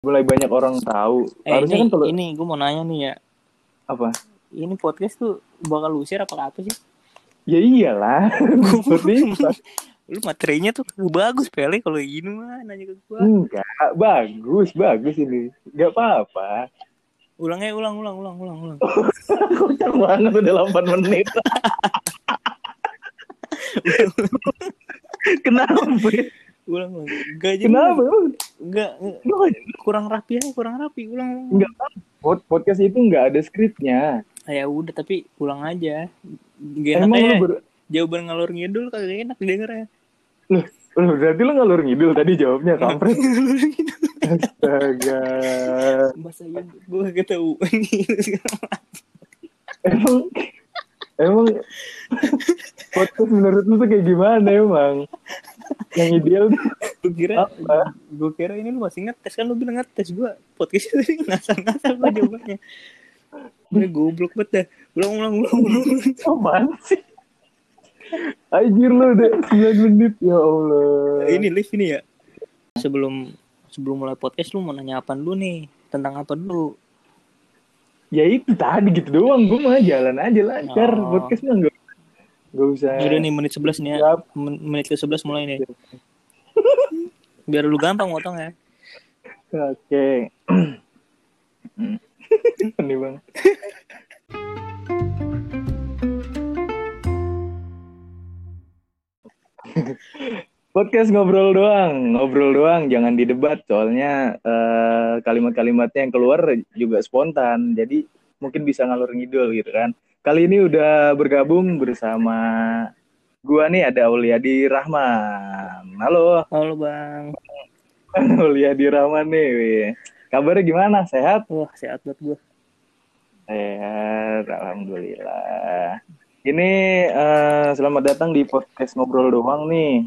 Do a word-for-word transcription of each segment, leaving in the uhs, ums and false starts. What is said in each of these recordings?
mulai banyak orang tahu. Eh, harusnya ini, kan kalau ini gue mau nanya nih ya. Apa? Ini podcast tuh bakal lu share apa apa sih? Ya iyalah. Lu materinya tuh bagus pele kalau ini mah nanya ke gua. Enggak, bagus, bagus ini. Enggak apa-apa. Ulangnya ulang ulang ulang ulang ulang. Kocak banget udah delapan menit. Kenapa? Ulang ulang. Enggak jadi. Kenapa? Enggak, kurang rapi aja, kurang rapi. Ulang. Enggak. Podcast itu enggak ada skripnya. Ya udah, tapi ulang aja. Gak enak ya. Ber... Jawaban ngalur ngidul kagak enak dengernya. Loh, loh, berarti lo ngalur ngidul tadi jawabnya kampret. Astaga. Bahasa yang gue enggak tahu. Emang emang podcast menurut lu tuh kayak gimana emang? Yang ideal gue kira gue kira ini lu masih ngetes kan, lu bilang ngetes gue podcast itu ngasal-ngasal gue jawabannya. Gue goblok banget dah. Ulang ulang ulang ulang. Apaan sih? Anjir lu udah sembilan menit ya Allah. Ini live ini ya. Sebelum sebelum mulai podcast lu mau nanya apaan lu nih? Tentang apa dulu? Ya itu tadi gitu doang, gue mah jalan aja lancar. Oh. Podcast mah enggak Gak usah. Udah nih menit sebelas nih ya. Menit ke sebelas mulai nih. Biar lu gampang ngotong ya. Oke. Ini bang. Podcast ngobrol doang, ngobrol doang, jangan didebat. Soalnya uh, kalimat-kalimatnya yang keluar juga spontan. Jadi mungkin bisa ngalur ngidul gitu kan. Kali ini udah bergabung bersama gua nih ada Oliyadi Rahman. Halo. Halo bang. Oliyadi Rahman nih. Wih. Kabarnya gimana? Sehat? Wah sehat buat gua. Sehat, alhamdulillah. Ini uh, selamat datang di podcast ngobrol doang nih.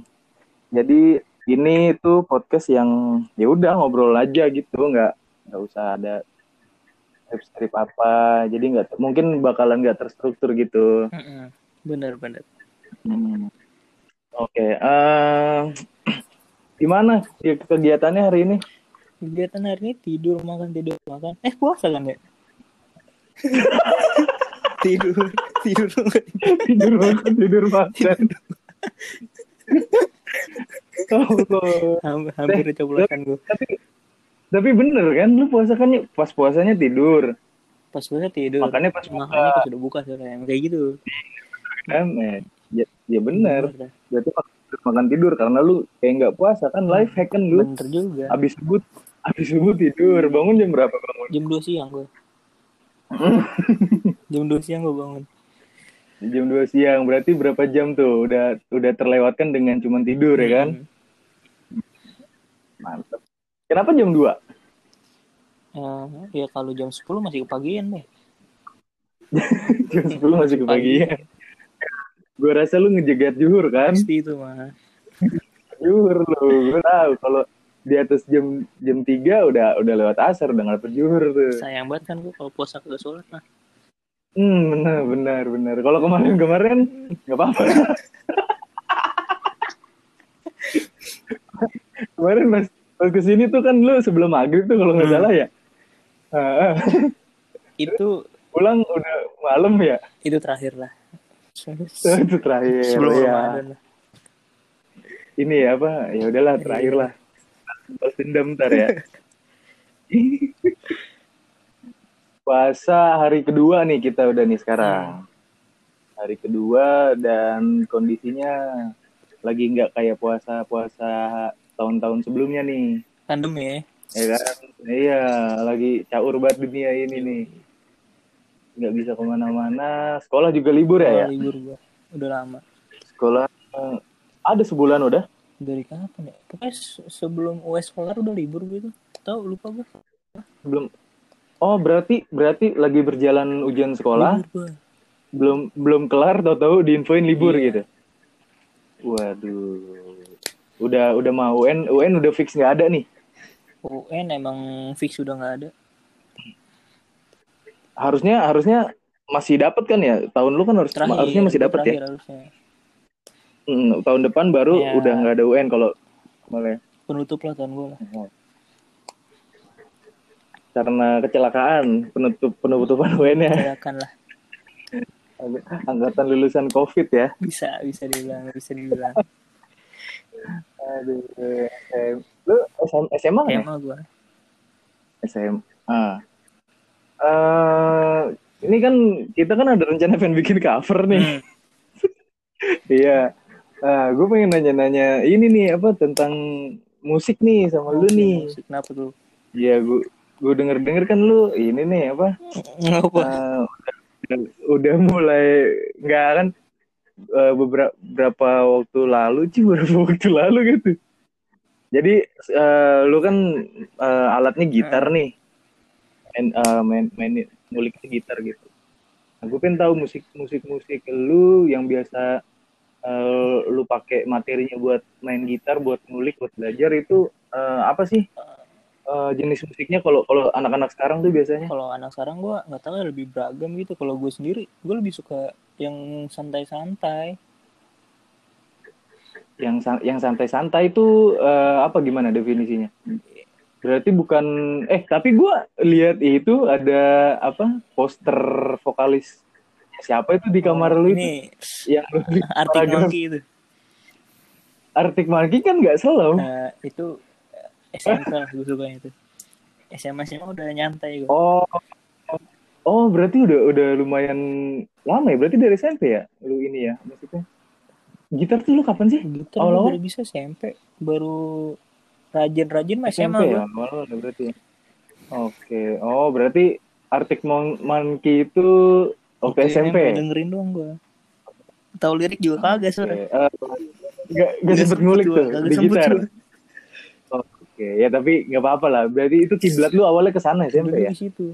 Jadi ini tuh podcast yang ya udah ngobrol aja gitu, nggak nggak usah ada strip apa, jadi nggak mungkin bakalan nggak terstruktur gitu. Benar-benar. Hmm. Oke, okay, uh, gimana kegiatannya hari ini? Kegiatan hari ini tidur makan tidur makan. Eh puasa kan ya? tidur tidur makan tidur makan tidur makan. Oh, hampir kecoblosan gue. Tapi bener kan, lu puasa kan pas puasanya tidur. Pas puasa tidur. Makanya pas buka. Makanya pas udah buka sekarang kayak gitu. Kan, eh, ya, ya bener. bener. Berarti makan tidur karena lu kayak nggak puasa kan, life hack kan lu. Bener juga. Abis subuh, abis subuh tidur. Bangun jam berapa bangun? jam dua siang gue. jam dua siang gue bangun. jam dua siang berarti berapa jam tuh? Udah udah terlewatkan dengan cuman tidur hmm. ya kan? Mantap. Kenapa jam dua? Uh, ya kalau jam sepuluh masih kepagian deh. jam sepuluh masih kepagian. Gue rasa lu ngejegat zuhur kan? Pasti itu mah. Zuhur lu, gue tahu kalau di atas jam jam tiga udah udah lewat asar, udah ngelapor zuhur tuh. Sayang banget kan gue kalau puasa kagak sholat mah. Hmm, benar benar benar. Kalau kemarin-kemarin enggak apa-apa. Kemarin Mas ke sini tuh kan lu sebelum maghrib tuh kalau nggak hmm. salah ya. Itu pulang udah malam ya. Itu terakhir lah. Itu terakhir. Sebelum ya. Lah. Ini ya apa? Ya udahlah terakhir lah. Balas dendam ntar ya. Puasa hari kedua nih kita udah nih sekarang. Hari kedua dan kondisinya lagi nggak kayak puasa-puasa tahun-tahun sebelumnya nih. Pandemi ya. Ya kan? Iya, lagi caur banget dunia ini nih. Nggak bisa kemana-mana. Sekolah juga libur ya? Ya libur gua. Udah lama. Sekolah ada sebulan udah? Dari kapan ya? Pokoknya sebelum U S sekolah udah libur gitu. Tahu lupa gua. Belum. Oh berarti berarti lagi berjalan ujian sekolah. Libur, belum belum kelar tahu-tahu diinfoin libur iya. Gitu. Waduh. Udah udah mau U N U N udah fix nggak ada nih. U N emang fix udah nggak ada. Harusnya harusnya masih dapat kan ya, tahun lu kan harus terakhir, harusnya masih dapat ya. Hmm, tahun depan baru ya. Udah nggak ada U N kalau boleh. Penutup lah tahun gue lah. karena kecelakaan penutup penutupan U N-nya. Kecelakaan lah. Angkatan lulusan COVID ya. Bisa, bisa dibilang, bisa dibilang. Aduh, eh, lu S M A kan? S M A gua. S M A. Uh, ini kan kita kan ada rencana pengen bikin cover nih. Iya. Hmm. uh, gue pengen nanya-nanya ini nih apa tentang musik nih sama lu nih. Musik kenapa tuh? Iya, gue gue denger-denger kan lu ini nih apa? Apa? Uh, udah, udah mulai enggak kan uh, beberapa berapa waktu lalu sih beberapa waktu lalu gitu. Jadi uh, lu kan uh, alatnya gitar hmm. nih. And, uh, main main muliknya gitar gitu. Aku pengen tahu musik musik musik lu yang biasa uh, lu pakai materinya buat main gitar, buat ngulik, buat belajar itu uh, apa sih uh, jenis musiknya? Kalau kalau anak-anak sekarang tuh biasanya? Kalau anak sekarang gue nggak tahu ya, lebih beragam gitu. Kalau gue sendiri gue lebih suka yang santai-santai. Yang yang santai-santai itu uh, apa gimana definisinya? Berarti bukan, eh tapi gue lihat itu ada apa poster vokalis siapa itu di kamar oh, lu ini itu? Yang Arctic Monkeys itu. Arctic Monkeys kan nggak slow. Uh, itu S M A gue sukanya itu. S M A S M A udah nyantai gue. Oh, oh berarti udah udah lumayan lama ya? Berarti dari S M P ya lu ini ya maksudnya? Gitar tuh lu kapan sih? Gitar oh, udah bisa S M P baru. Rajin-rajin masih emang ya? Oh, berarti. Oke. Oh, berarti Arctic Monkey itu oke okay, S M P. Dengerin doang gua. Tahu lirik juga kagak sore. Enggak enggak sempet ngulik tuh di gitar. Oke, ya tapi enggak apa-apa lah. Berarti itu kiblat lu awalnya ke sana S M P ya? Di situ.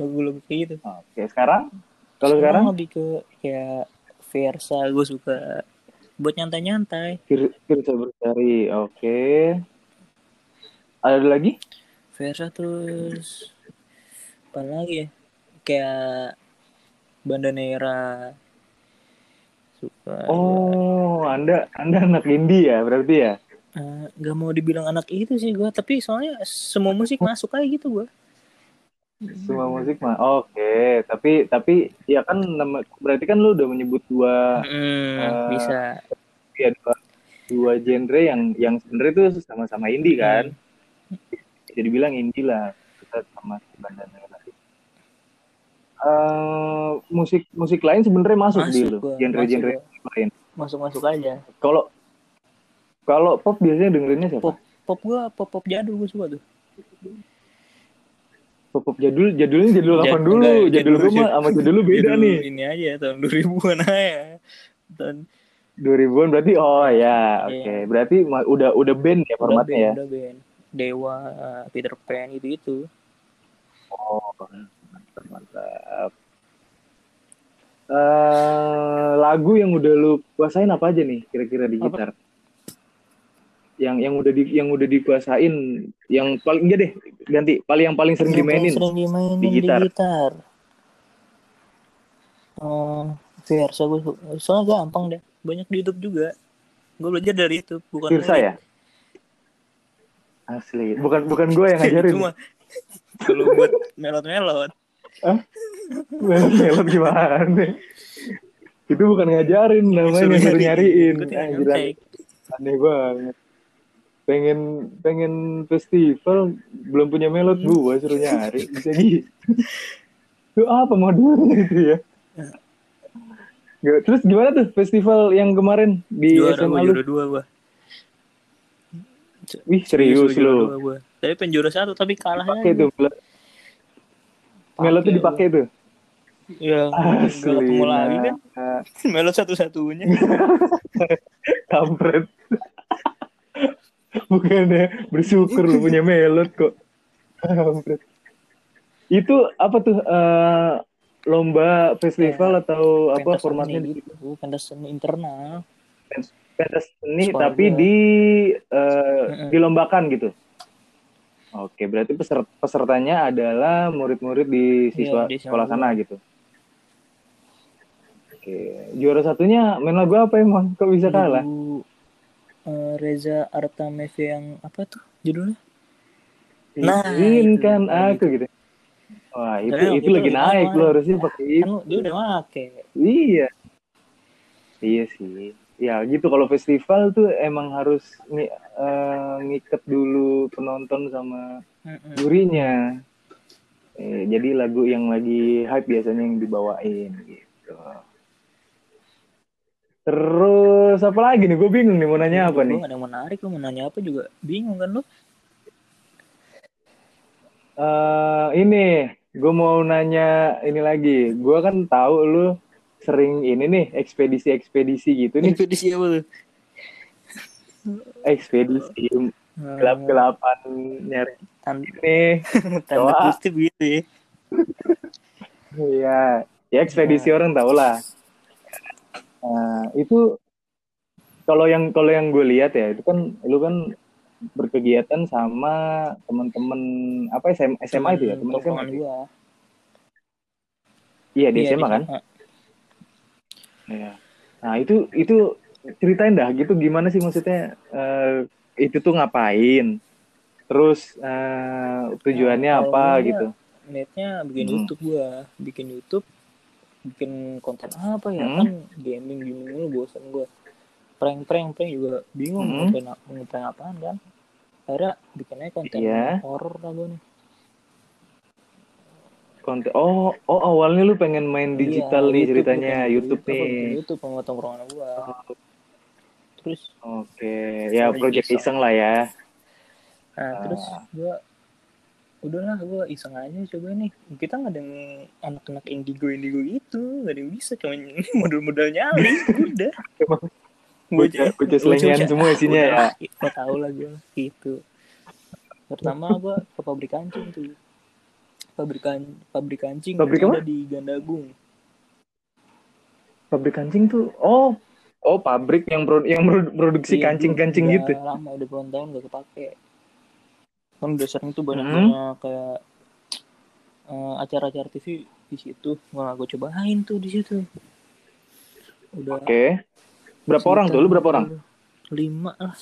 Lagu-lagu kayak gitu. Oke, sekarang kalau sekarang lebih ke kayak Versa gua suka buat nyantai-nyantai. Versa Bersari. Oke. Ada lagi? Versa terus apa lagi ya? Kayak Banda Naira suka. Oh, ya. anda anda anak indie ya berarti ya? Uh, gak mau dibilang anak itu sih gue, tapi soalnya semua musik masuk aja gitu gue. Semua musik mah, oke. Okay. Tapi tapi ya kan nama, berarti kan lu udah menyebut dua mm, uh, bisa. Ya dua dua genre yang yang sebenarnya itu sama-sama indie kan? Mm. Jadi bilang indie lah kita sama Banda Naira. Uh, musik musik lain sebenarnya masuk, masuk di lo genre-genre lain. Masuk-masuk aja. Kalau kalau pop biasanya dengerinnya siapa? Pop pop gua pop pop jadul gua suka tuh. Pop pop jadul jadulnya jadul delapan dulu, jadul rumah sama jadul beda jadul nih. Ini aja tahun dua ribuan aja. Tahun dua ribuan berarti oh ya, oke. Okay. Yeah. Berarti udah udah band ya formatnya ya. Udah band. Dewa, uh, Peter Pan gitu-gitu. Oh, mantap, mantap. Uh, lagu yang udah lu kuasain apa aja nih kira-kira di gitar? Apa? Yang yang udah di yang udah dikuasain, yang paling enggak deh ganti, paling yang paling sering dimainin, sering dimainin di gitar. Di gitar. Oh, Versa gue soalnya gampang deh. Banyak di YouTube juga. Gue belajar dari YouTube, bukan Versa ya? Asli, bukan bukan gue yang ngajarin. Cuma kalau buat melot-melot. Hah? Melot-melot gimana? Itu bukan ngajarin namanya, nyari nyariin. Anjir. Aneh banget. Pengen pengen festival belum punya melot gua suruh nyari. Bisa gitu. Itu apa modelnya itu ya? Terus gimana tuh festival yang kemarin di S M A lu? Juara dua gua. Wih serius lu. Tapi penjuru satu tapi kalahnya. Pakai tuh. Melot tuh dipakai tuh. Iya. Asli. Mulai kan. Melot satu-satunya. Kampret. Bukannya bersyukur lu punya melot kok. Kampret. Itu apa tuh uh, lomba festival ya, atau apa formatnya gitu? Pentas seni internal. Pentas pentas seni sekolah tapi gue. Di uh, dilombakan gitu. Oke, berarti peserta, pesertanya adalah murid-murid di siswa ya, di sekolah sana gue. Gitu. Oke, juara satunya main lagu apa emang? Kok bisa kalah? Lagu uh, Reza Artamevia yang apa tuh judulnya? Nah, izinkan aku gitu. Wah, itu nah, itu, itu lagi naik lo harusnya pakai itu. Kan, dia udah pakai. Iya. Iya sih. Ya gitu, kalau festival tuh emang harus ng- uh, ngikat dulu penonton sama jurinya. Eh, jadi lagu yang lagi hype biasanya yang dibawain gitu. Terus apa lagi nih? Gue bingung nih mau nanya apa nih. Gue ada yang menarik, lu mau nanya apa juga bingung kan lu? Uh, ini gue mau nanya ini lagi. Gue kan tahu lu sering ini nih ekspedisi-ekspedisi gitu nih. Ekspedisi apa tuh? Ekspedisi gelap-gelapan nyari ini tanda kutip gitu ya. Iya, ya ekspedisi orang tau lah. Nah, itu kalau yang kalau yang gue lihat ya itu kan lu kan berkegiatan sama teman-teman apa S M A, S M A itu ya, teman S M A juga. Iya, di S M A kan? Iya. Nah, itu itu ceritain dah gitu gimana sih maksudnya uh, itu tuh ngapain? Terus uh, tujuannya nah, apa ya, gitu? Niatnya bikin hmm. YouTube gua, bikin YouTube, bikin konten apa ya? Hmm. Kan gaming gaming mulu bosan gua. Prank-prank-prank juga bingung hmm. ngeprank, ngeprank apaan kan. Akhirnya bikinnya konten yeah. horror lah gue nih. Konten, oh, oh awalnya lu pengen main digital yeah, nih YouTube, ceritanya, YouTube, YouTube nih. YouTube, sama tongkrongan gue. Oh. Terus. Oke, okay. ya project iseng. iseng lah ya. Nah, ah. terus gue, udahlah gue iseng aja coba nih. Kita gak ada yang anak-anak indigo-indigo gitu. Gak ada yang bisa, cuma modal-modal nyali. Udah. Bocah, bocah selengean semua isinya ya. Gak tau lah gue, gitu. Pertama gue ke pabrik kancing tuh. Pabrik, kan, pabrik kancing pabrik ada di Gandagung. Pabrik kancing tuh, oh oh pabrik yang, produ- yang produksi iya, kancing-kancing gitu. Lama, udah puluhan tahun gak kepake. Kan udah sering tuh banyaknya hmm? kayak uh, acara-acara T V di situ. Wah, gue cobain tuh di situ. Udah. Oke. Okay. Berapa Sintan, orang tuh? Lu berapa orang? Lima lah.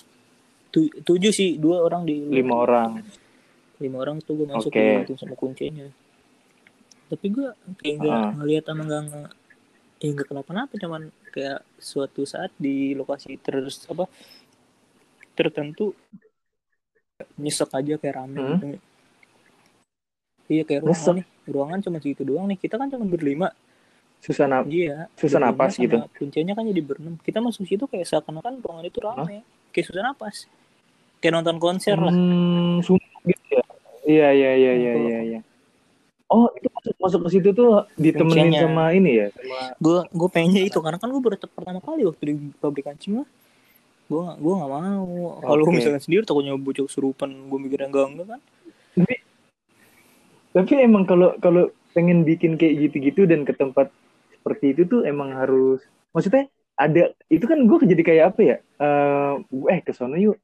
Tu, tujuh sih. Dua orang di... Lima orang. Lima orang tuh gue masuk okay. ke sama kuncinya. Tapi gue kayak gak uh. ngeliat sama gak... Ya gak kenapa-napa. Cuman kayak suatu saat di lokasi terus apa tertentu nyesek aja kayak rame hmm? gitu. Iya kayak ruangan nih. Ruangan cuma segitu doang nih. Kita kan cuma berlima. Susah, na- iya, susah napas gitu. Kuncinya kan jadi berenam. Kita masuk situ kayak seakan-akan ruangan itu rame. Huh? Kayak susah napas. Kayak nonton konser hmm, lah. Sumpah gitu ya. Iya, iya, iya, iya, iya, iya. Oh, itu masuk, masuk ke situ tuh ditemenin kuncinya. Sama ini ya? Gue gue pengennya itu. Karena kan gue baru pertama kali waktu di pabrik kancing lah. Gue gak, gak mau. Okay. Kalau misalnya sendiri takutnya bocok surupan. Gue mikirnya enggak, enggak kan. Tapi, tapi emang kalau kalau pengen bikin kayak gitu-gitu dan ke tempat seperti itu tuh emang harus, maksudnya ada itu kan gue jadi kayak apa ya, uh, eh kesana yuk,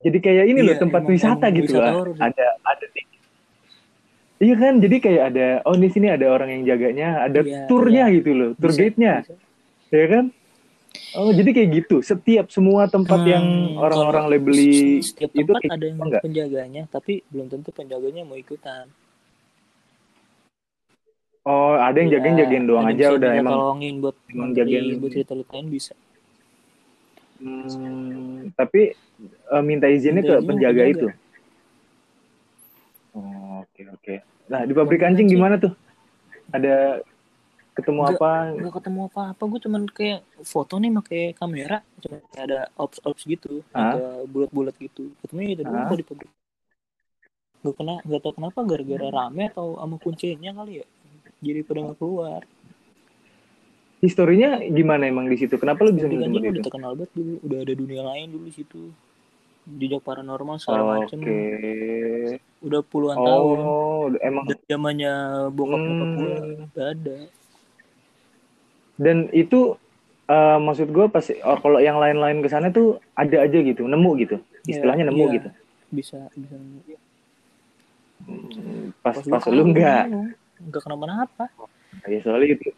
jadi kayak ini iya, loh tempat emang, wisata emang gitu wisata lah, orang. ada ada iya kan, jadi kayak ada oh di sini ada orang yang jaganya, ada iya, turnya iya. gitu loh, tour guide-nya, ya kan? Oh jadi kayak gitu, setiap semua tempat hmm, yang orang-orang labeli setiap itu tempat ada yang enggak? Penjaganya, tapi belum tentu penjaganya mau ikutan. Oh, ada yang jagain ya, jagain doang aja udah emang. Tolongin buat emang jagain buat cerita-ceritain bisa. Hmm, tapi uh, minta izinnya minta ke izin penjaga itu. Oke, oh, oke. Okay, okay. Nah, di pabrik kancing gimana tuh? Ada ketemu gak, apa? Enggak ketemu apa-apa, gue cuman kayak foto nih pakai kamera, cuma ada ops-ops gitu, ah? ada bulat-bulat gitu. Ketemu itu ah? di pabrik. Gak kena, enggak tahu kenapa gara-gara rame atau sama kuncinya kali ya. Jadi pada nggak keluar. Historinya gimana emang di situ? Kenapa lu bisa nemu itu? Udah terkenal banget dulu, udah ada dunia lain dulu di situ. Jejak paranormal segala oh, macam. Oke. Okay. Udah puluhan oh, tahun. Oh, emang zamannya bokap-bokap hmm. gua udah ada. Dan itu uh, maksud gua pas oh, kalau yang lain-lain kesana tuh ada aja gitu, nemu gitu. Istilahnya ya, nemu ya. gitu. Bisa bisa nemu. Pas pas, pas lu enggak. Nemu. Gak kenapa-napa. Ya, soalnya itu,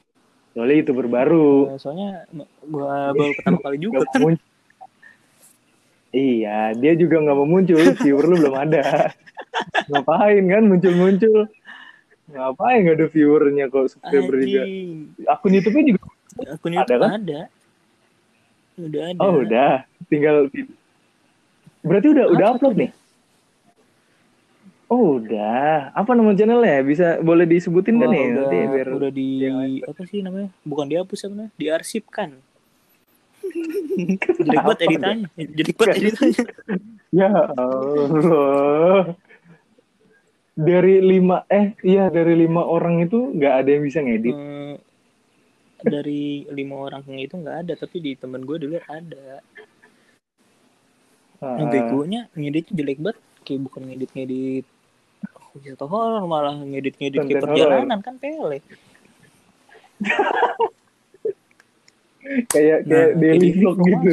soalnya itu berbaru. Nah, soalnya gue baru pertama kali juga. Kan? Iya, dia juga nggak mau muncul. Viewer lu belum ada. Ngapain kan muncul-muncul? Ngapain nggak ada viewernya kalau subscriber juga? Akun YouTube-nya juga akun YouTube ada, kan? Ada. Udah ada. Oh udah, tinggal berarti udah apa udah upload nih? Oh udah, apa nama channelnya? Bisa boleh disebutin kan nih? Nanti biar udah di ya, apa sih namanya? Bukan dihapus namanya, diarsipkan. Jadi buat editannya, jadi buat editannya. Ya Allah. Dari lima eh iya dari lima orang itu nggak ada yang bisa ngedit. Hmm, dari lima orang itu nggak ada, tapi di temen gue dulu ada. Uh. Yang begonya ngedit jelek banget, kayak bukan ngedit-ngedit wisata horor, malah ngedit-ngedit kayak perjalanan kan pele. Kayak kayak nah, daily vlog gitu.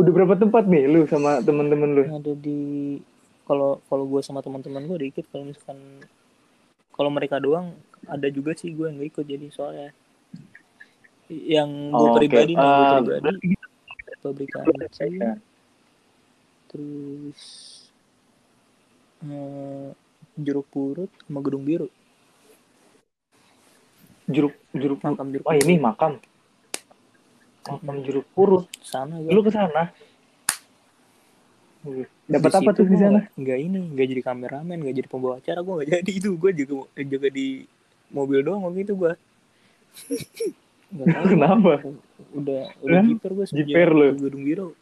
Udah berapa tempat nih lu sama teman-teman lu? Ada di kalau kalau gue sama teman-teman gue dikit, kalau misalkan kalau mereka doang ada juga sih gue nggak ikut, jadi soalnya yang gue oh, pribadi okay. nih gue uh, pribadi pabrikan saya terus uh, Jeruk Purut sama Gedung Biru. Jeruk jeruk makam jeruk. Wah, ini makam. Makam Jeruk Purut sana gue. Lu ke sana. Dapat apa tuh di sana? Enggak ini, enggak jadi kameramen, enggak jadi pembawa acara, gue enggak jadi itu. Gue juga jaga di mobil doang waktu itu gue. Kenapa? Udah udah jiper gue sebelum Gedung Biru.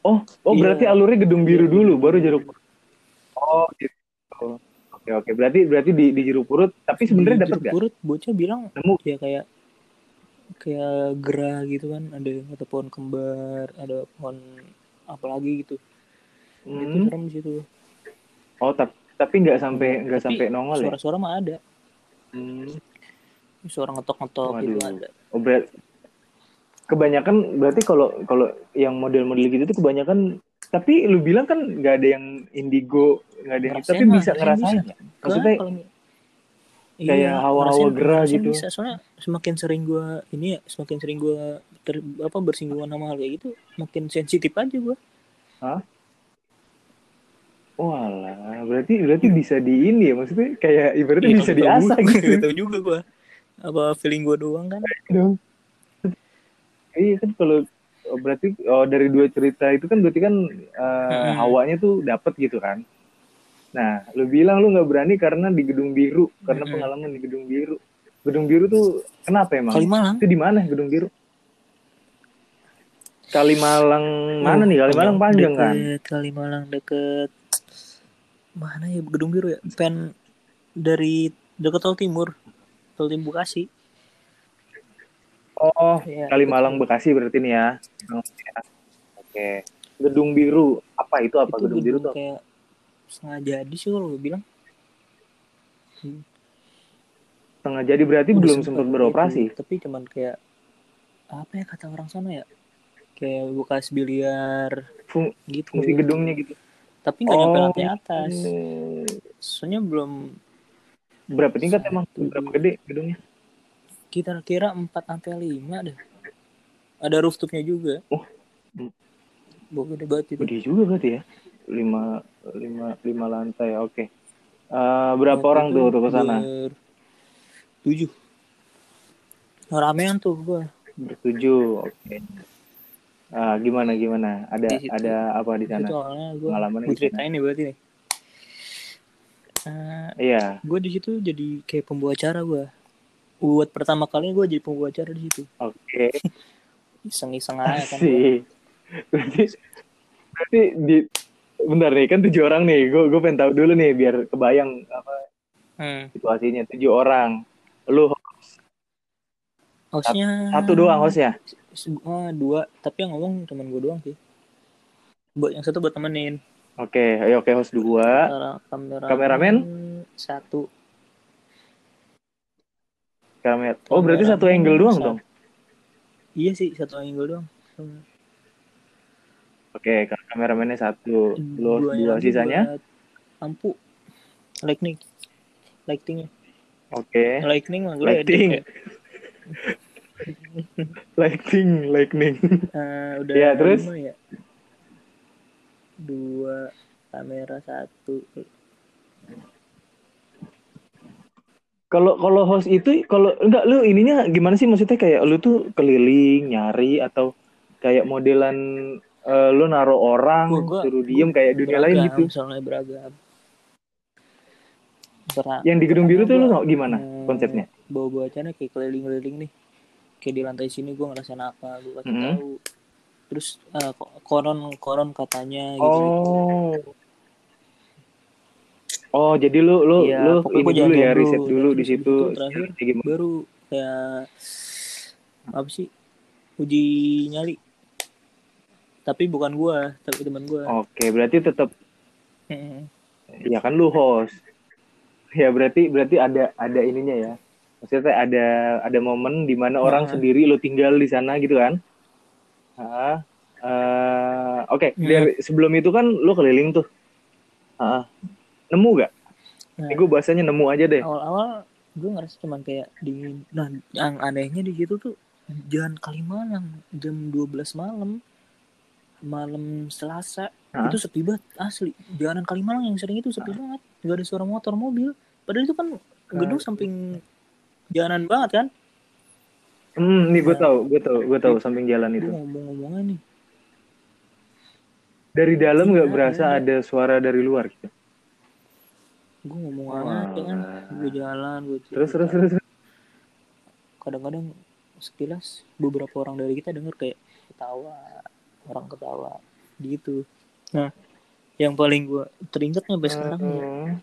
Oh, oh iya. Berarti alurnya Gedung Biru dulu baru Jeruk. Oh, gitu. Oke, oke. Berarti berarti di di Jeruk Purut, tapi sebenarnya dapat enggak? Jeruk Purut bocah bilang nemu ya kayak kayak gerah gitu kan, ada ada pohon kembar, ada pohon apa lagi gitu. Hmm. Itu serem di situ. Oh, tapi tapi nggak sampai nggak sampai nongol suara-suara ya. Suara-suara mah ada. Hmm. Suara ngetok-ngetok gitu ada. Oh, ber- kebanyakan berarti kalau kalau yang model-model gitu itu kebanyakan, tapi lu bilang kan nggak ada yang indigo, nggak ada yang ngerasain, tapi bisa ngerasain. Bisa. Maksudnya kalau kayak iya, hawa-hawa gerah gitu. Bisa, soalnya semakin sering gue ini ya, semakin sering gue ter, apa bersinggungan sama hal kayak gitu, makin sensitif aja gue. Hah? Walah, berarti berarti bisa di ini ya, maksudnya kayak ibaratnya iya, bisa diasah gitu. Tahu juga gue, apa feeling gue doang kan? Iya kan kalau berarti oh, dari dua cerita itu kan berarti kan uh, hmm. hawanya tuh dapet gitu kan? Nah, lu bilang lu nggak berani karena di Gedung Biru, karena mm-hmm. pengalaman di Gedung Biru. Gedung Biru tuh kenapa emang? Kalimalang. Itu di mana Gedung Biru? Kalimalang mana nih? Kalimalang panjang deket, kan? Kalimalang deket mana ya Gedung Biru ya? Pen dari deket Tol Timur, Tol Timur Bekasi. Oh, ya, Kalimalang betul. Bekasi berarti nih ya. Oke. Okay. Gedung Biru apa itu apa itu Gedung Biru tuh? Kayak setengah jadi sih kalau gue bilang. Hmm. Setengah jadi berarti udah belum sempat beroperasi. Itu, tapi cuman kayak apa ya kata orang sana ya? Kayak bekas biliar Fung, gitu. Fungsi gedungnya gitu. Tapi enggak oh, nyampe lantai atas. Hmm. Soalnya belum berapa tingkat satu, emang? Berapa gede gedungnya? Kita kira empat sampai lima deh. Ada rooftopnya juga. Oh. Bogor debat itu. Gede juga berarti ya. lima lima lima lantai, oke. Okay. Uh, berapa ya, orang tuh tuh ke sana? Tujuh. Ramean tuh gua. Bertujuh, oke. Okay. Uh, gimana gimana? Ada ada apa di sana? Pengalaman cerita ini berarti nih. Uh, iya. Gua di situ jadi kayak pembawa acara gua. Buat pertama kalinya gua jadi pembawa acara di situ. Oke. Okay. Iseng-iseng aja kan. Sih. Berarti berarti di bentar nih, kan tujuh orang nih, gue gue pengen tahu dulu nih biar kebayang apa hmm. situasinya. Tujuh orang, lu host, hostnya satu doang hostnya? Oh, dua, tapi yang ngomong teman gue doang sih. Buat yang satu buat temenin. Oke, okay, oke okay, host dua. Kameramen, kameramen satu. Kamer, oh berarti satu angle doang satu. Dong? Iya sih satu angle doang. Oke, kameramennya satu, lu dua sisanya? Lampu, lightning, lightingnya. Oke. Okay. Lightning mah gue lighting. Edit, lighting, lightning. Uh, udah ya terus? Ya. dua, kamera satu. Kalau kalau host itu kalau enggak lu ininya gimana sih, maksudnya kayak lu tuh keliling nyari atau kayak modelan uh, lu naruh orang gua, suruh diem kayak dunia beragam, lain gitu. Soalnya beragam. Beragam. Yang di Gedung Biru tuh gua, lu gimana hmm, konsepnya? Bawa-bawa acaranya kayak keliling-keliling nih. Kayak di lantai sini gue ngerasain apa, gue kasih mm-hmm. tahu. Terus uh, konon-konon katanya gitu. Oh. Oh, jadi lu lu ya, lu ini dulu ya, riset dulu di situ. Terakhir baru kayak apa sih? Uji nyali. Tapi bukan gua, tapi teman gua. Oke, berarti tetap mm-hmm. ya kan lu host. Ya berarti berarti ada ada ininya ya. Maksudnya ada ada momen di mana orang nah. sendiri lu tinggal di sana gitu kan? Heeh. Uh, Oke, okay. dari hmm. sebelum itu kan lu keliling tuh. Heeh. Nemu gak? Nah, gue bahasanya nemu aja deh. Awal-awal gue ngerasa cuman kayak di, nah yang anehnya di situ tuh jalan Kalimalang jam dua belas malam, malam Selasa. Hah? Itu sepi banget asli. Jalanan Kalimalang yang sering itu sepi Hah? banget, nggak ada suara motor, mobil. Padahal itu kan gedung Hah? samping jalanan banget kan? Hmm, nih gue nah, tau, gue tau, gue tau samping jalan itu. Ngomong-ngomongnya nih. Dari dalam nggak ya, berasa ya, ya. ada suara dari luar gitu. Gue ngomong apa kan, gue jalan, gue terus terus terus kadang-kadang sekilas beberapa orang dari kita denger kayak ketawa, orang ketawa gitu. Nah yang paling gue teringat sampai sekarang uh-huh.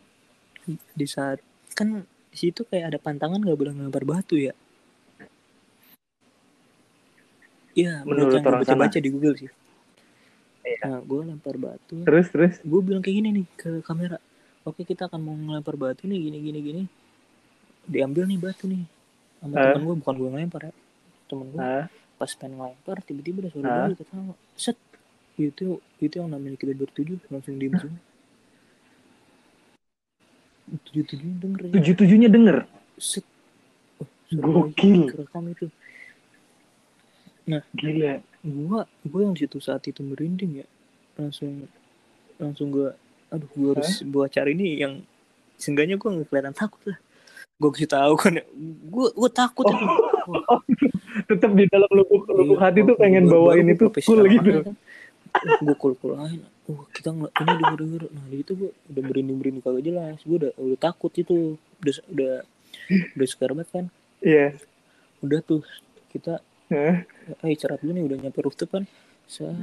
ya, di saat kan di situ kayak ada pantangan nggak boleh ngelempar batu ya. Iya, menurut yang gue baca di Google sih. Nah gue lempar batu terus terus gue bilang kayak gini nih ke kamera, oke kita akan mau ngelempar batu nih, gini gini gini, diambil nih batu nih sama uh. temen gue, bukan gue ngelempar ya, temen gue uh. pas pengen ngelempar tiba-tiba ada suara uh. batu ketawa set, itu itu yang namanya kita bertujuh langsung diem semua, tujuh tujuhnya denger ya. tujuh tujuhnya denger set, oh, gokil kerekam itu. Nah gila, gue gue yang situ saat itu merinding ya, langsung langsung gue aduh gue harus huh? buat cari ini yang seenggaknya gue nggak kelihatan takut lah, gue kasih tahu kan gue gue takut oh. Oh. Tetap di dalam lubuk lubuk hati tuh pengen bawain itu cool gitu kan. Gue cool cool aja, oh kita nggak ini denger denger nah itu gue udah merinding merinding kagak jelas, gue udah udah takut itu udah udah udah sekar banget kan. Iya yeah. Udah tuh kita eh huh? istirahat dulu nih, udah nyampe rooftop kan saat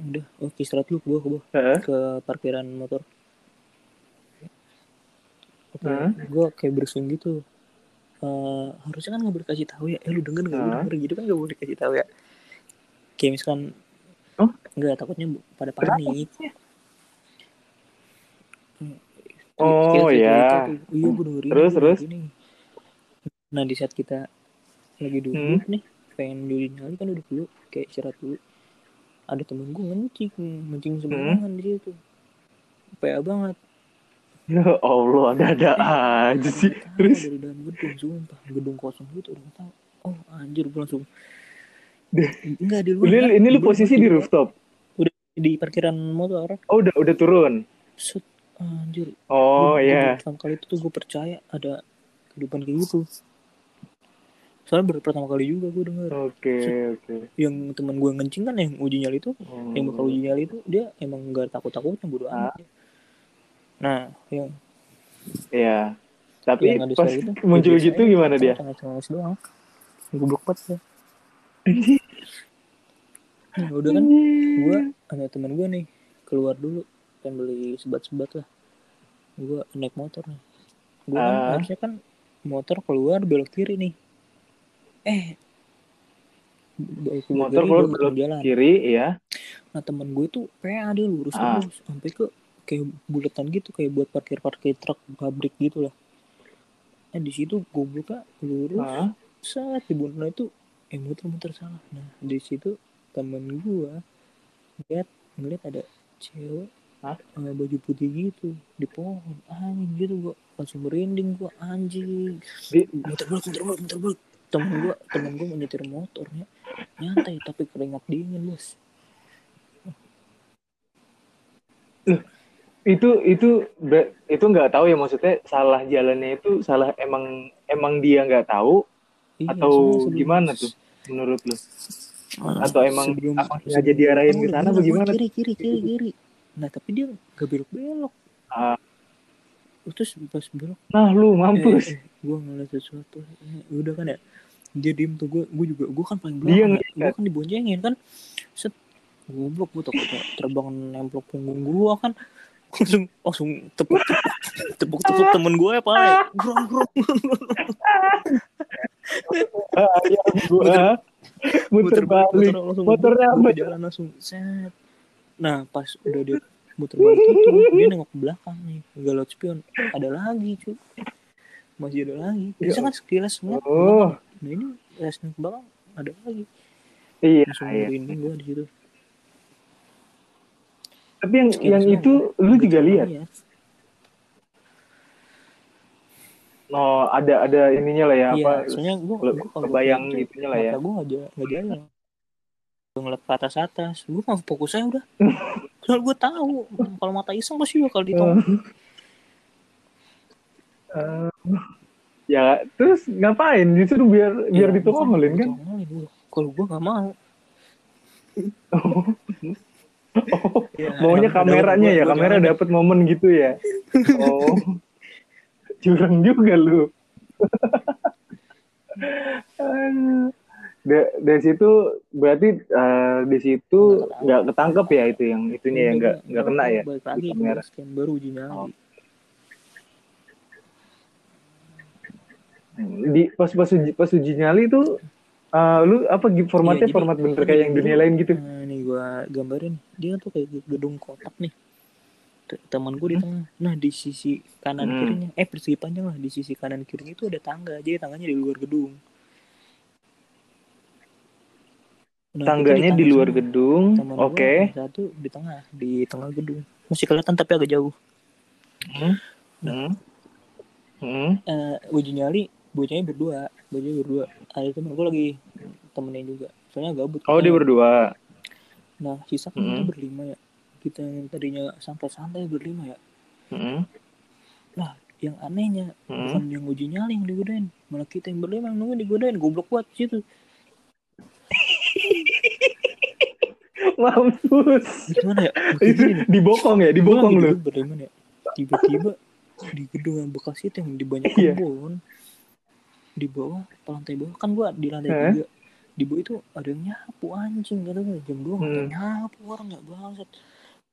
udah oke okay, istirahat dulu ke bawah, ke, bawah. Uh-huh. ke parkiran motor. Oke, okay, uh-huh. gue kayak bersin gitu. Uh, harusnya kan nggak boleh kasih tahu ya. Eh lu denger nggak? Uh-huh. Lu denger gitu kan nggak boleh kasih tahu ya. Kayak misalkan oh? nggak takutnya pada panik. Oh ya. Iya gue dengerin. Terus terus. Nah di saat kita lagi duduk hmm? nih, pengen duduk nyali kan duduk dulu, kayak istirahat dulu. Ada temen gue mancing, mancing sembarangan hmm? di situ, P A banget. Ya Allah, ada-ada aja sih. Terus dari dalam gedung, sumpah gedung kosong gitu, udah tahu. Oh anjir, gue langsung. Enggak di luar. Ini, ini lu posisi di rooftop. Udah di parkiran motor. Oh udah udah turun. Set, anjir. Oh iya. Yeah. Pertama kali itu tuh gue percaya ada kehidupan kayak gitu. Soalnya baru pertama kali juga gue denger. Oke, okay, oke. Okay. Yang teman gue ngencing kan yang uji nyali itu, hmm. yang bakal uji nyali itu dia emang enggak takut-takutnya, bodo amat. Ah. Nah, yang iya. Tapi yang pas gitu, muncul gitu saya, gimana dia? Nangis doang. Goblok banget ya. Nah, udah kan gue ada teman gue nih keluar dulu pengen beli sebat-sebat lah. Gue naik motor nih. Gue ah. kan, harusnya kan motor keluar belok kiri nih. Eh, motor kalau belok jalan kiri ya. Nah temen gue tuh P A dia lurus ah. terus sampai ke kayak buletan gitu, kayak buat parkir-parkir truk pabrik gitu lah. Nah di situ gobloknya lurus ah. saat di bulan itu eh muter-muter salah. Nah di situ temen gue lihat ngeliat ada cewek ah. baju putih gitu di pohon anjing gitu, gue langsung merinding gue anjing. Muter-muter-muter-muter temen gue temen gue menyetir motornya nyantai tapi keringat dingin bos. itu itu itu nggak tahu ya, maksudnya salah jalannya itu salah emang emang dia nggak tahu iya, atau sebelum, gimana tuh menurut lu? Atau emang sebelum, apa sengaja diarahin ke sana bagaimana? Kiri kiri kiri kiri. Nah tapi dia nggak belok belok. Ah. Terus pas belok. Nah lu mampus. Eh, eh, gua ngeliat sesuatu. Eh, udah kan ya. Dia diem tuh, gue gue juga gue kan paling belakang, ya. Gue kan diboncengin kan, set goblok gue takut terbang nemplok punggung gue kan, langsung langsung tepuk tepuk tepuk, tepuk temen gue apa ya, grong grong, muter balik, motornya berjalan langsung set, nah pas udah dia muter balik itu dia nengok ke belakang nih, nggak lewat spion, ada lagi cuy, masih ada lagi, biasa kan sekilas ngeliat. Nah ini resnya ke belakang ada lagi. Iya. Sumberin iya. Gue di situ. Tapi yang Sekilas yang itu ada. Lu juga lihat. Lihat. No ada ada ininya lah ya iya, apa? Soalnya gue kebayang gitunya lah ya. Gue aja nggak jalan. Gue ngeliat ke atas atas. Gue mau fokusnya udah. Kalau gue tahu kalau mata iseng pasti bakal ditolong. Uh, ya terus ngapain justru biar biar ya, ditongolin kan kalau gue nggak mau oh. Oh. Ya, maunya kameranya gua, ya gua kamera dapat momen gitu ya oh curang juga lu da, dari situ berarti uh, di situ nggak ketangkep ya itu yang itunya ya nggak nggak kena ya di kamera baru ujinya oh. Di pas pas uji, pas uji nyali tuh uh, lu apa formatnya ya, jadi, format bener kayak yang dunia lain gitu. Nah, nih gua gambarin dia tuh kayak gedung kotak nih. Temen gua di tengah. Nah, di sisi kanan hmm. kirinya eh persegi panjang lah di sisi kanan kirinya itu ada tangga. Jadi tangganya di luar gedung. Nah, tangganya di, di luar sana. Gedung. Oke. Okay. Satu di tengah, di tengah gedung. Masih kelihatan tapi agak jauh. Hmm. Nah. Hmm. Uh, uji nyali bocahnya berdua, bocahnya berdua. Ada temen gue lagi temenin juga. Soalnya gabut. Oh, dia berdua. Nah, sisa kita hmm. berlima ya. Kita yang tadinya santai-santai berlima ya. Hmm. Nah, yang anehnya hmm. bukan yang uji nyali yang digodain, malah kita yang berlima yang nunggu digodain. Goblok banget situ. Mampus. Gimana ya? Begini, dibokong ya, dibokong lu. Berlima ya. Tiba-tiba di gedung yang bekas itu yang di banyak kebun. Di bawah, lantai bawah kan gua di lantai eh? tiga. Di bawah itu ada yang nyapu anjing gitu kan. Jam dua enggak hmm. nyapu orang enggak banget.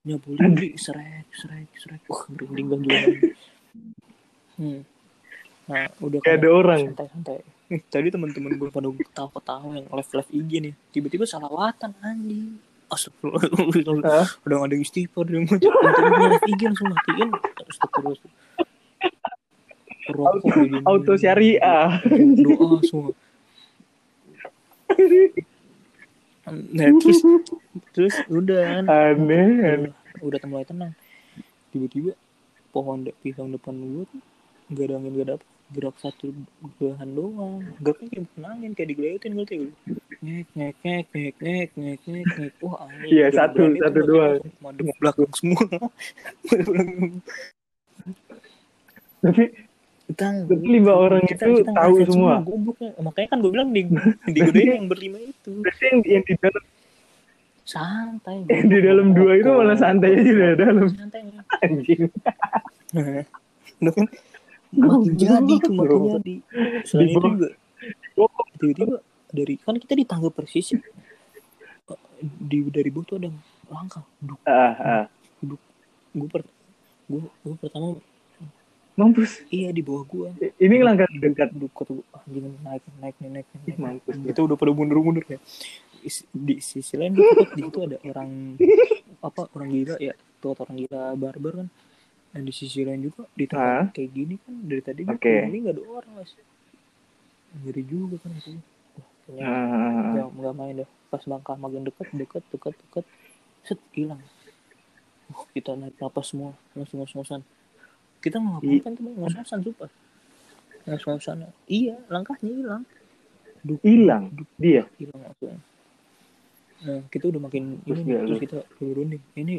Nyapu lagi seret seret seret. Wah, merinding banget juga. Hmm. Nah, udah kayak ada orang santai-santai. Eh, tadi teman-teman gua pada ketawa-ketawa yang live-live I G nih. Tiba-tiba salawatan anjing. Astagfirullah. Udah ada yang istighfar, ada yang macam I G langsung matiin. Astagfirullah. Rokok, auto, ini, auto syariah doa semua. Nah terus terus udah aneh udah, udah mulai tenang tiba-tiba pohon de- pisang depan gue tuh nggak ada angin nggak ada apa gerak satu bahan doang geraknya kayak menangin kayak digeliatin gue tuh ngek ngek ngek ngek ngek ngek ngek ngek wah aneh iya satu satu doang madem belakang semua tapi Tang, lima orang kita, itu kita tahu semua. Semua makanya kan gue bilang di di gudang yang berlima itu. Berarti yang, yang di dalam santai. Yang di dalam dua itu malah santai aja di dalam. Santai. Anjing. Nah, kan makin jadi tuh makin jadi. Selain itu juga tiba-tiba dari kan kita di tangga persis ya. Di dari bawah tuh ada langkah. Duduk. Heeh. Duduk. Gue per, gue gue pertama mampus iya di bawah gua ini langkah dekat dekat anjing naik naik naik naik, naik. Mampus itu udah pada mundur-mundur ya di sisi lain di situ ada orang apa orang gila ya tuh orang gila barbar kan dan di sisi lain juga di tempat ah. kayak gini kan dari tadi okay. gitu ini nggak ada orang mas ngeri juga kan itu ah. nggak nggak main dah pas langkah makin dekat dekat dekat dekat set hilang uh, kita naik napas semua langsung ngos-ngosan kita ngapain kan tuh ngos-ngosan super ngos-ngosan iya langkahnya hilang hilang dia hilang maksudnya nah kita udah makin terus, ini, terus kita turun nih ini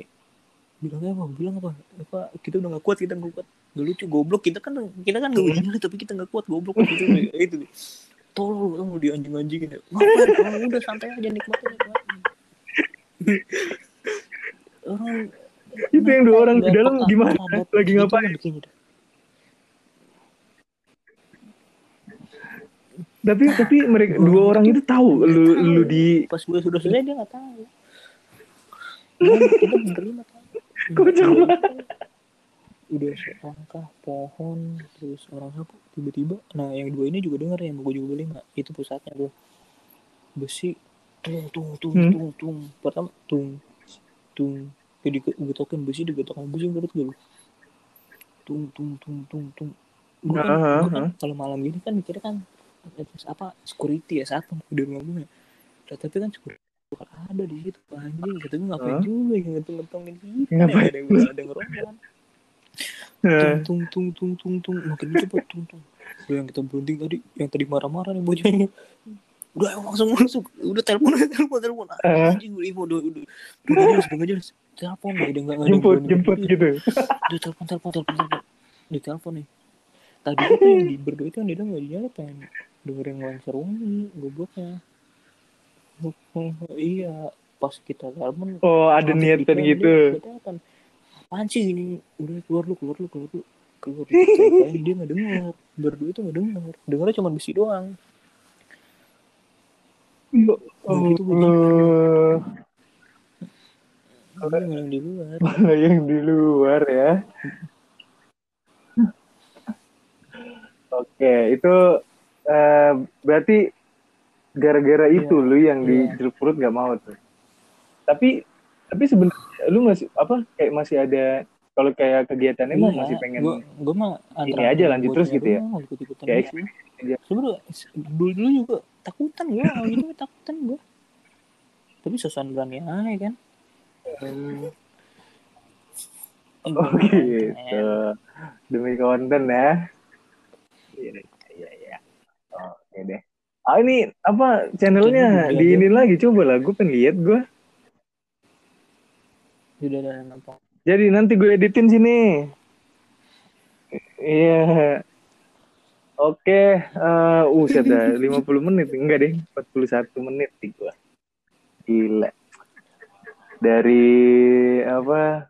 bilangnya apa bilang apa apa kita udah nggak kuat kita nggak kuat nggak lucu goblok kita kan kita kan nggak lucu tapi kita nggak kuat goblok gitu itu tolol kamu di anjing-anjingin ya ngapain kamu udah santai aja nikmatin nikmatin orang itu yang dua orang di dalam gimana lagi ngapain tapi tapi mereka dua orang itu tahu lu lu di pas gue sudah selesai dia nggak tahu kita benerin apa kau coba udah langkah pohon terus orang siapa tiba-tiba nah yang dua ini juga dengar yang gue juga beli nggak itu pusatnya gue besi tung tung tung hmm. tung tung pertama tung tung jadi digetokin besi digetokin besi menurut gue tung tung tung tung tung gue kan, uh-huh. gue kan kalau malam gini kan mikirnya kan apa security ya satu udah ngomongnya tapi kan security bukan ada di situ anjing gitu gue ngapain huh? juga ngetong-ngetongin gitu ngapain ada gue ada ngerongan tung tung tung tung tung makin cepat tung tung udah yang kita berunding tadi yang tadi marah-marah nih bocahnya udah langsung masuk udah telepon telepon telepon anjing udah udah udah jelas udah jelas telepon udah nggak nggak jemput jemput gitu udah telepon telepon telepon di telepon nih tadi itu yang di berdua itu yang dia nggak jalan pengen dengerin wawancaranya gobloknya iya pas kita telepon oh ada niatan gitu apaan sih ini udah keluar lu keluar lu keluar lu keluar lu dia nggak dengar berdua itu nggak dengar dengarnya cuma besi doang oh, oh, itu uh, malah yang di luar malah yang di luar ya oke okay, itu uh, berarti gara-gara itu yeah. lu yang yeah. di jeruk purut nggak mau tuh tapi tapi sebenarnya lu masih apa kayak masih ada kalau kayak kegiatannya mah masih pengen gua, gua mah ini aja lanjut terus gitu ya kayak sebenarnya dulu dulu juga takutan gue awal itu takutan gue tapi sosokan berani aneh kan hmm. oh gitu demi konten ya iya iya iya oke deh ah ini apa channelnya diinin lagi coba lah gue pengen lihat gue sudah ada nampak. Jadi nanti gue editin sini. Iya. Yeah. Oke, okay. uh, uh set dah lima puluh menit. Enggak deh, empat puluh satu menit sih gue. Gila. Dari apa?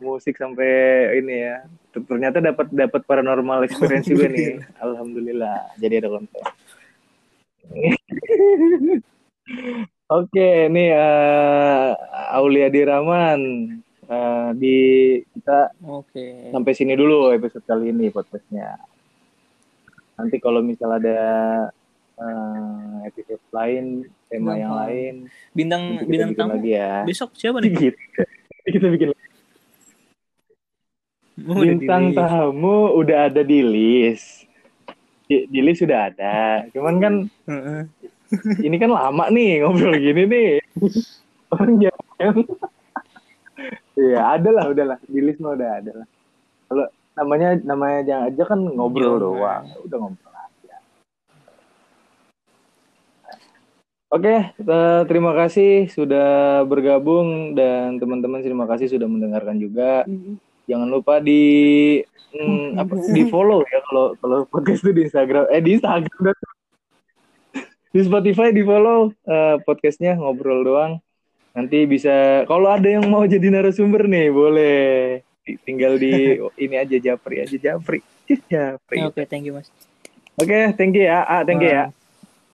Musik sampai ini ya. Ternyata dapat dapat paranormal experience gue nih. Alhamdulillah. Jadi ada konten. Oke, ini uh, Oliyadi Rahman uh, di kita okay. sampai sini dulu episode kali ini podcastnya. Nanti kalau misal ada uh, episode lain, tema bintang yang lain, bintang bintang tamu lagi ya. Besok siapa nih? Kita, kita bikin lagi. Oh, bintang tamu udah ada di list, di, di list sudah ada. Cuman kan. Uh-uh. Ini kan lama nih ngobrol gini nih. Orang jangan. Iya, ada lah, udahlah. Di list mah udah ada lah. Kalau namanya namanya jangan aja kan ngobrol yeah, doang. Nah. Udah ngobrol aja. Oke, terima kasih sudah bergabung dan teman-teman terima kasih sudah mendengarkan juga. Mm-hmm. Jangan lupa di mm, apa, di follow ya kalau kalau podcast itu di Instagram. Eh di Instagram. Di Spotify di follow uh, podcastnya ngobrol doang. Nanti bisa kalau ada yang mau jadi narasumber nih boleh tinggal di ini aja Japri aja Japri. Japri. Oke, okay, thank you Mas. Oke, okay, thank you ya. Ah, thank you ya.